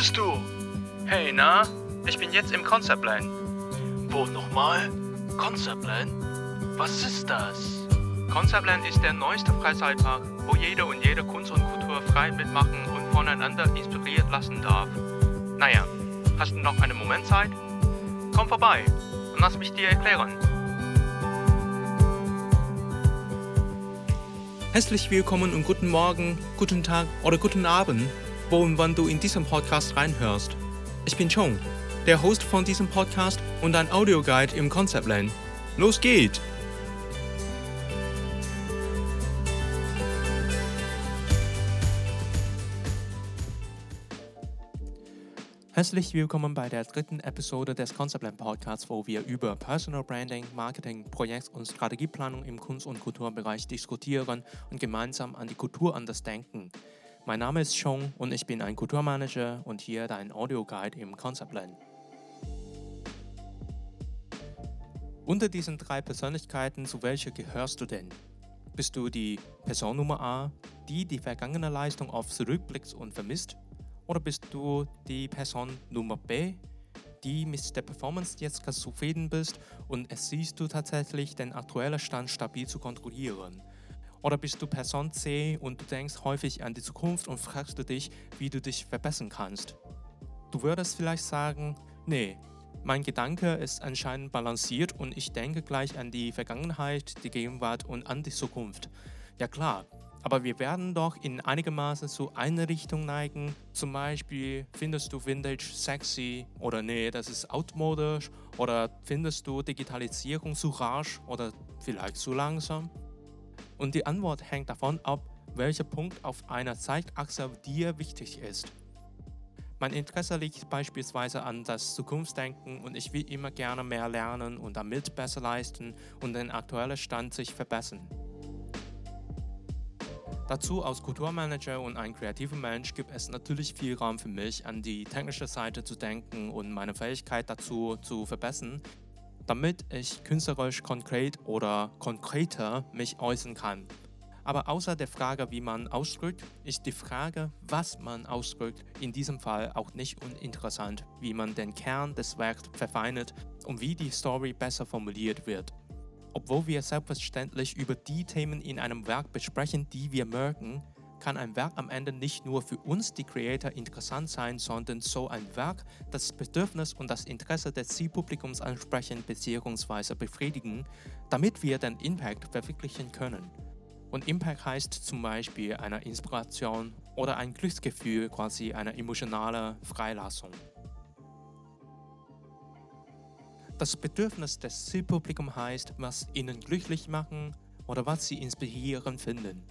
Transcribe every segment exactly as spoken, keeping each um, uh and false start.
bist du? Hey, na? Ich bin jetzt im Conceptland. Wo nochmal? Conceptland? Was ist das? Conceptland ist der neueste Freizeitpark, wo jede und jede Kunst und Kultur frei mitmachen und voneinander inspiriert lassen darf. Naja, hast du noch einen Moment Zeit? Komm vorbei und lass mich dir erklären. Herzlich willkommen und guten Morgen, guten Tag oder guten Abend, wo und wann du in diesem Podcast reinhörst. Ich bin Chong, der Host von diesem Podcast und ein Audioguide im Conceptland. Los geht's! Herzlich willkommen bei der dritten Episode des Conceptland Podcasts, wo wir über Personal Branding, Marketing, Projekt- und Strategieplanung im Kunst- und Kulturbereich diskutieren und gemeinsam an die Kultur anders denken. Mein Name ist Chong und ich bin ein Kulturmanager und hier dein Audioguide im Conceptland. Unter diesen drei Persönlichkeiten, zu welcher gehörst du denn? Bist du die Person Nummer A, die die vergangene Leistung oft zurückblickt und vermisst? Oder bist du die Person Nummer B, die mit der Performance jetzt ganz zufrieden bist und es siehst du tatsächlich, den aktuellen Stand stabil zu kontrollieren? Oder bist du Person C und du denkst häufig an die Zukunft und fragst du dich, wie du dich verbessern kannst? Du würdest vielleicht sagen, nee, mein Gedanke ist anscheinend balanciert und ich denke gleich an die Vergangenheit, die Gegenwart und an die Zukunft. Ja klar. Aber wir werden doch in einigermaßen zu einer Richtung neigen. Zum Beispiel, findest du Vintage sexy oder nee, das ist outmodisch? Oder findest du Digitalisierung zu rasch oder vielleicht zu langsam? Und die Antwort hängt davon ab, welcher Punkt auf einer Zeitachse dir wichtig ist. Mein Interesse liegt beispielsweise an das Zukunftsdenken und ich will immer gerne mehr lernen und damit besser leisten und den aktuellen Stand sich verbessern. Dazu als Kulturmanager und ein kreativer Mensch gibt es natürlich viel Raum für mich, an die technische Seite zu denken und meine Fähigkeit dazu zu verbessern, damit ich künstlerisch konkret oder konkreter mich äußern kann. Aber außer der Frage, wie man ausdrückt, ist die Frage, was man ausdrückt, in diesem Fall auch nicht uninteressant, wie man den Kern des Werks verfeinert und wie die Story besser formuliert wird. Obwohl wir selbstverständlich über die Themen in einem Werk besprechen, die wir mögen, kann ein Werk am Ende nicht nur für uns, die Creator, interessant sein, sondern so ein Werk das Bedürfnis und das Interesse des Zielpublikums ansprechen bzw. befriedigen, damit wir den Impact verwirklichen können. Und Impact heißt zum Beispiel eine Inspiration oder ein Glücksgefühl, quasi eine emotionale Freilassung. Das Bedürfnis des Zielpublikums heißt, was ihnen glücklich machen oder was sie inspirierend finden.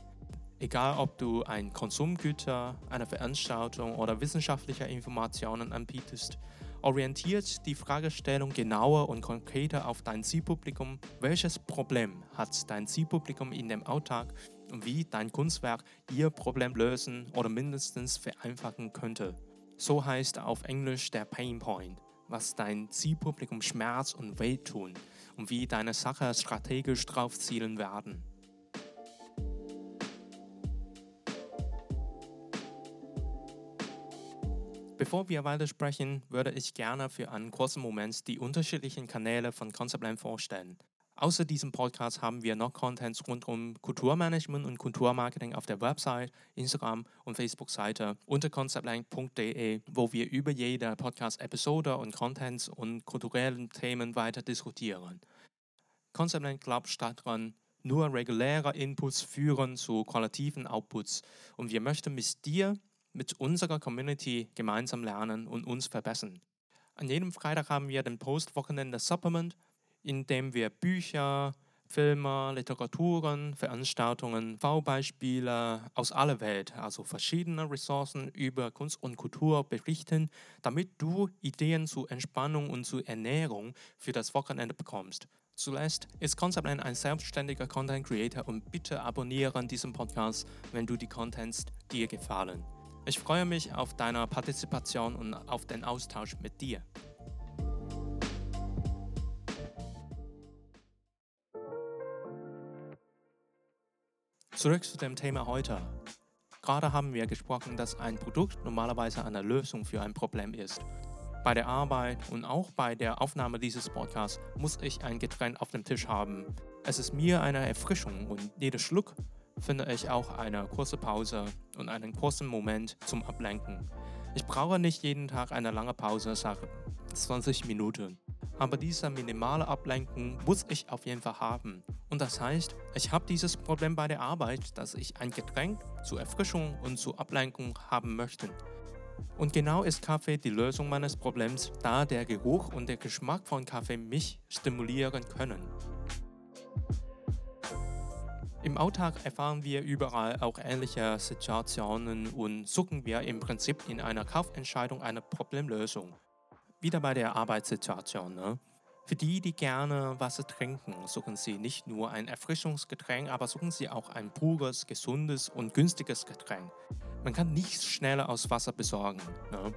Egal ob du ein Konsumgüter, eine Veranstaltung oder wissenschaftliche Informationen anbietest, orientiert die Fragestellung genauer und konkreter auf dein Zielpublikum. Welches Problem hat dein Zielpublikum in dem Alltag und wie dein Kunstwerk ihr Problem lösen oder mindestens vereinfachen könnte? So heißt auf Englisch der Pain Point. Was dein Zielpublikum schmerzt und wehtun und wie deine Sache strategisch drauf zielen werden. Bevor wir weitersprechen, würde ich gerne für einen kurzen Moment die unterschiedlichen Kanäle von Conceptland vorstellen. Außer diesem Podcast haben wir noch Contents rund um Kulturmanagement und Kulturmarketing auf der Website, Instagram und Facebook-Seite unter conceptland punkt de, wo wir über jede Podcast-Episode und Contents und kulturellen Themen weiter diskutieren. Conceptland glaubt stark daran, nur reguläre Inputs führen zu qualitativen Outputs und wir möchten mit dir, mit unserer Community gemeinsam lernen und uns verbessern. An jedem Freitag haben wir den Post-Wochenende-Supplement, indem wir Bücher, Filme, Literaturen, Veranstaltungen, Fallbeispiele aus aller Welt, also verschiedene Ressourcen über Kunst und Kultur berichten, damit du Ideen zu Entspannung und zu Ernährung für das Wochenende bekommst. Zuletzt ist Conceptland ein selbstständiger Content Creator und bitte abonniere diesen Podcast, wenn du die Contents dir gefallen. Ich freue mich auf deine Partizipation und auf den Austausch mit dir. Zurück zu dem Thema heute. Gerade haben wir gesprochen, dass ein Produkt normalerweise eine Lösung für ein Problem ist. Bei der Arbeit und auch bei der Aufnahme dieses Podcasts muss ich ein Getränk auf dem Tisch haben. Es ist mir eine Erfrischung und jeder Schluck finde ich auch eine kurze Pause und einen kurzen Moment zum Ablenken. Ich brauche nicht jeden Tag eine lange Pause, sage zwanzig Minuten. Aber diese minimale Ablenkung muss ich auf jeden Fall haben. Und das heißt, ich habe dieses Problem bei der Arbeit, dass ich ein Getränk zur Erfrischung und zur Ablenkung haben möchte. Und genau ist Kaffee die Lösung meines Problems, da der Geruch und der Geschmack von Kaffee mich stimulieren können. Im Alltag erfahren wir überall auch ähnliche Situationen und suchen wir im Prinzip in einer Kaufentscheidung eine Problemlösung. Wieder bei der Arbeitssituation, ne? Für die, die gerne Wasser trinken, suchen sie nicht nur ein Erfrischungsgetränk, aber suchen sie auch ein pures, gesundes und günstiges Getränk. Man kann nichts schneller aus Wasser besorgen, ne?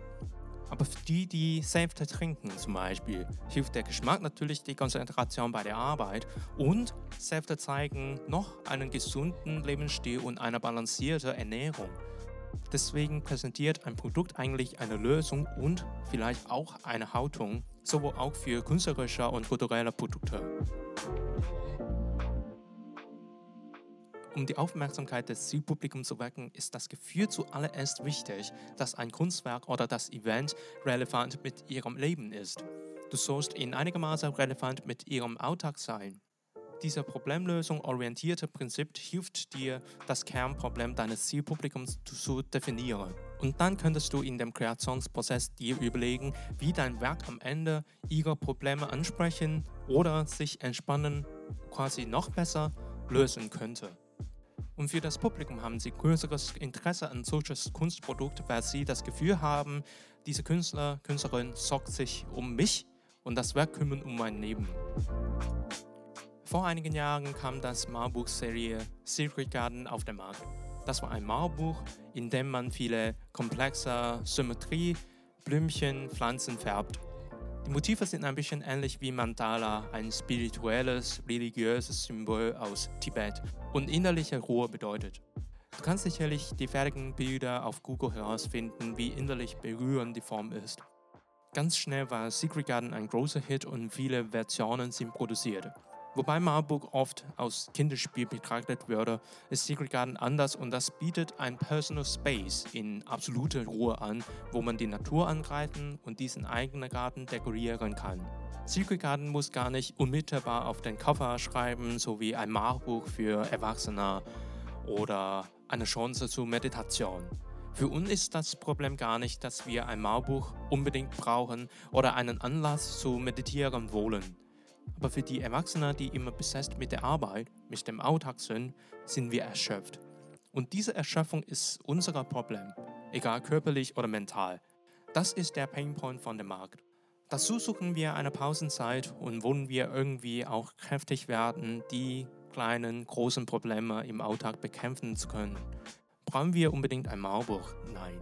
Aber für die, die Säfte trinken zum Beispiel, hilft der Geschmack natürlich die Konzentration bei der Arbeit und Säfte zeigen noch einen gesunden Lebensstil und eine balancierte Ernährung. Deswegen präsentiert ein Produkt eigentlich eine Lösung und vielleicht auch eine Haltung, sowohl auch für künstlerische und kulturelle Produkte. Um die Aufmerksamkeit des Zielpublikums zu wecken, ist das Gefühl zuallererst wichtig, dass ein Kunstwerk oder das Event relevant mit ihrem Leben ist. Du sollst in einigem Maße relevant mit ihrem Alltag sein. Dieser problemlösungsorientierte Prinzip hilft dir, das Kernproblem deines Zielpublikums zu definieren. Und dann könntest du in dem Kreationsprozess dir überlegen, wie dein Werk am Ende ihre Probleme ansprechen oder sich entspannen, quasi noch besser lösen könnte. Und für das Publikum haben sie größeres Interesse an solches Kunstprodukt, weil sie das Gefühl haben, diese Künstler, Künstlerin sorgt sich um mich und das Werk kümmert um mein Leben. Vor einigen Jahren kam das Malbuch-Serie Secret Garden auf den Markt. Das war ein Malbuch, in dem man viele komplexe Symmetrie, Blümchen, Pflanzen färbt. Die Motive sind ein bisschen ähnlich wie Mandala, ein spirituelles, religiöses Symbol aus Tibet und innerliche Ruhe bedeutet. Du kannst sicherlich die fertigen Bilder auf Google herausfinden, wie innerlich berührend die Form ist. Ganz schnell war Secret Garden ein großer Hit und viele Versionen sind produziert. Wobei Malbuch oft als Kinderspiel betrachtet würde, ist Secret Garden anders und das bietet ein Personal Space in absoluter Ruhe an, wo man die Natur angreifen und diesen eigenen Garten dekorieren kann. Secret Garden muss gar nicht unmittelbar auf den Cover schreiben, so wie ein Malbuch für Erwachsene oder eine Chance zur Meditation. Für uns ist das Problem gar nicht, dass wir ein Malbuch unbedingt brauchen oder einen Anlass zu meditieren wollen. Aber für die Erwachsenen, die immer besetzt mit der Arbeit, mit dem Alltag sind, sind wir erschöpft. Und diese Erschöpfung ist unser Problem, egal körperlich oder mental. Das ist der Painpoint von dem Markt. Dazu suchen wir eine Pausenzeit und wollen wir irgendwie auch kräftig werden, die kleinen, großen Probleme im Alltag bekämpfen zu können. Brauchen wir unbedingt ein Malbuch? Nein.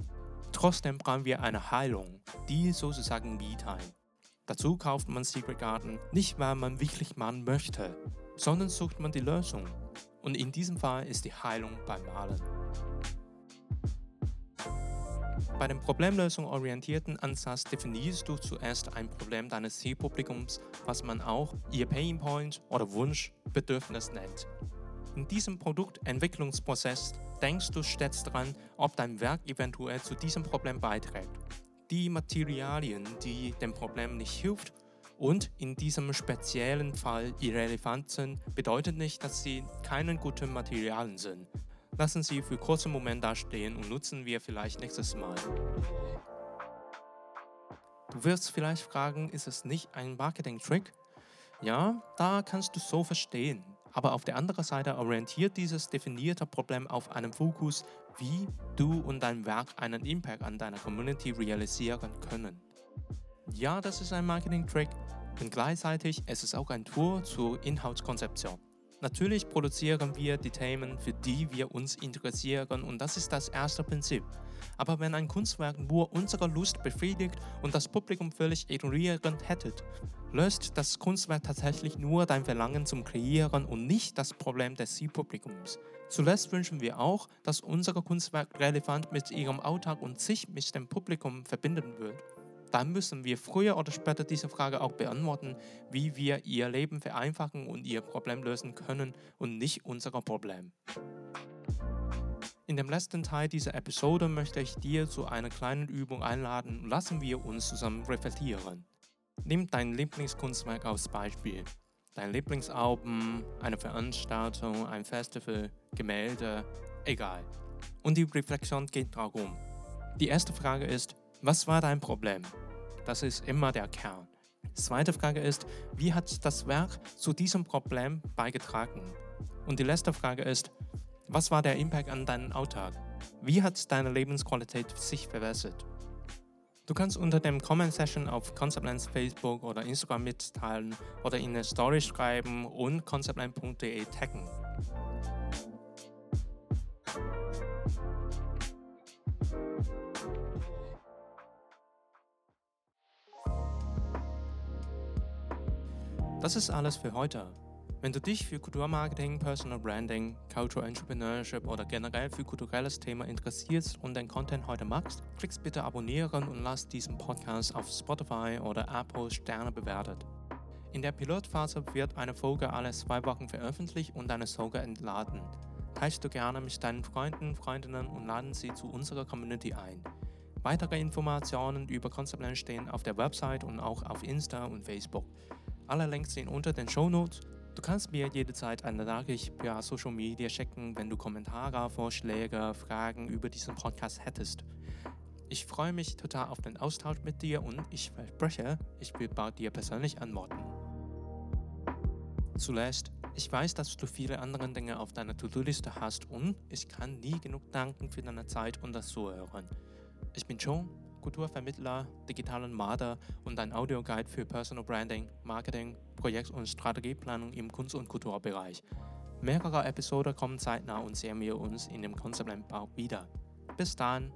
Trotzdem brauchen wir eine Heilung, die sozusagen Me-Time. Dazu kauft man Secret Garden nicht, weil man wirklich malen möchte, sondern sucht man die Lösung. Und in diesem Fall ist die Heilung beim Malen. Bei dem problemlösungsorientierten Ansatz definierst du zuerst ein Problem deines Zielpublikums, was man auch ihr Pain Point oder Wunsch, Bedürfnis nennt. In diesem Produktentwicklungsprozess denkst du stets daran, ob dein Werk eventuell zu diesem Problem beiträgt. Die Materialien, die dem Problem nicht hilft und in diesem speziellen Fall irrelevant sind, bedeutet nicht, dass sie keine guten Materialien sind. Lassen sie für kurzen Moment dastehen und nutzen wir vielleicht nächstes Mal. Du wirst vielleicht fragen, ist es nicht ein Marketing-Trick? Ja, da kannst du so verstehen. Aber auf der anderen Seite orientiert dieses definierte Problem auf einen Fokus, wie du und dein Werk einen Impact an deiner Community realisieren können. Ja, das ist ein Marketing-Trick und gleichzeitig ist es auch ein Tool zur Inhaltskonzeption. Natürlich produzieren wir die Themen, für die wir uns interessieren, und das ist das erste Prinzip. Aber wenn ein Kunstwerk nur unsere Lust befriedigt und das Publikum völlig ignorierend hättet, löst das Kunstwerk tatsächlich nur dein Verlangen zum Kreieren und nicht das Problem des Zielpublikums. Zuletzt wünschen wir auch, dass unsere Kunstwerk relevant mit ihrem Alltag und sich mit dem Publikum verbinden wird. Dann müssen wir früher oder später diese Frage auch beantworten, wie wir ihr Leben vereinfachen und ihr Problem lösen können und nicht unser Problem. In dem letzten Teil dieser Episode möchte ich dir zu einer kleinen Übung einladen. Lassen wir uns zusammen reflektieren. Nimm dein Lieblingskunstwerk als Beispiel. Dein Lieblingsalbum, eine Veranstaltung, ein Festival, Gemälde, egal. Und die Reflexion geht darum. Die erste Frage ist: Was war dein Problem? Das ist immer der Kern. Zweite Frage ist: Wie hat das Werk zu diesem Problem beigetragen? Und die letzte Frage ist: Was war der Impact an deinen Alltag? Wie hat deine Lebensqualität sich verbessert? Du kannst unter dem Comment-Session auf Conceptlands Facebook oder Instagram mitteilen oder in eine Story schreiben und conceptland punkt de taggen. Das ist alles für heute. Wenn du dich für Kulturmarketing, Personal Branding, Cultural Entrepreneurship oder generell für kulturelles Thema interessierst und den Content heute magst, klickst bitte abonnieren und lass diesen Podcast auf Spotify oder Apple Sterne bewertet. In der Pilotphase wird eine Folge alle zwei Wochen veröffentlicht und eine Folge entladen. Teilst du gerne mit deinen Freunden, Freundinnen und laden sie zu unserer Community ein. Weitere Informationen über Conceptland stehen auf der Website und auch auf Insta und Facebook. Alle Links sind unter den Shownotes. Du kannst mir jederzeit eine Nachricht per Social Media schicken, wenn du Kommentare, Vorschläge, Fragen über diesen Podcast hättest. Ich freue mich total auf den Austausch mit dir und ich verspreche, ich will bald dir persönlich antworten. Zuletzt, ich weiß, dass du viele andere Dinge auf deiner To-Do-Liste hast und ich kann nie genug danken für deine Zeit und das Zuhören. Ich bin John, Kulturvermittler, digitalen Marketer und ein Audioguide für Personal Branding, Marketing, Projekt- und Strategieplanung im Kunst- und Kulturbereich. Mehrere Episoden kommen zeitnah und sehen wir uns in dem Conceptland wieder. Bis dann!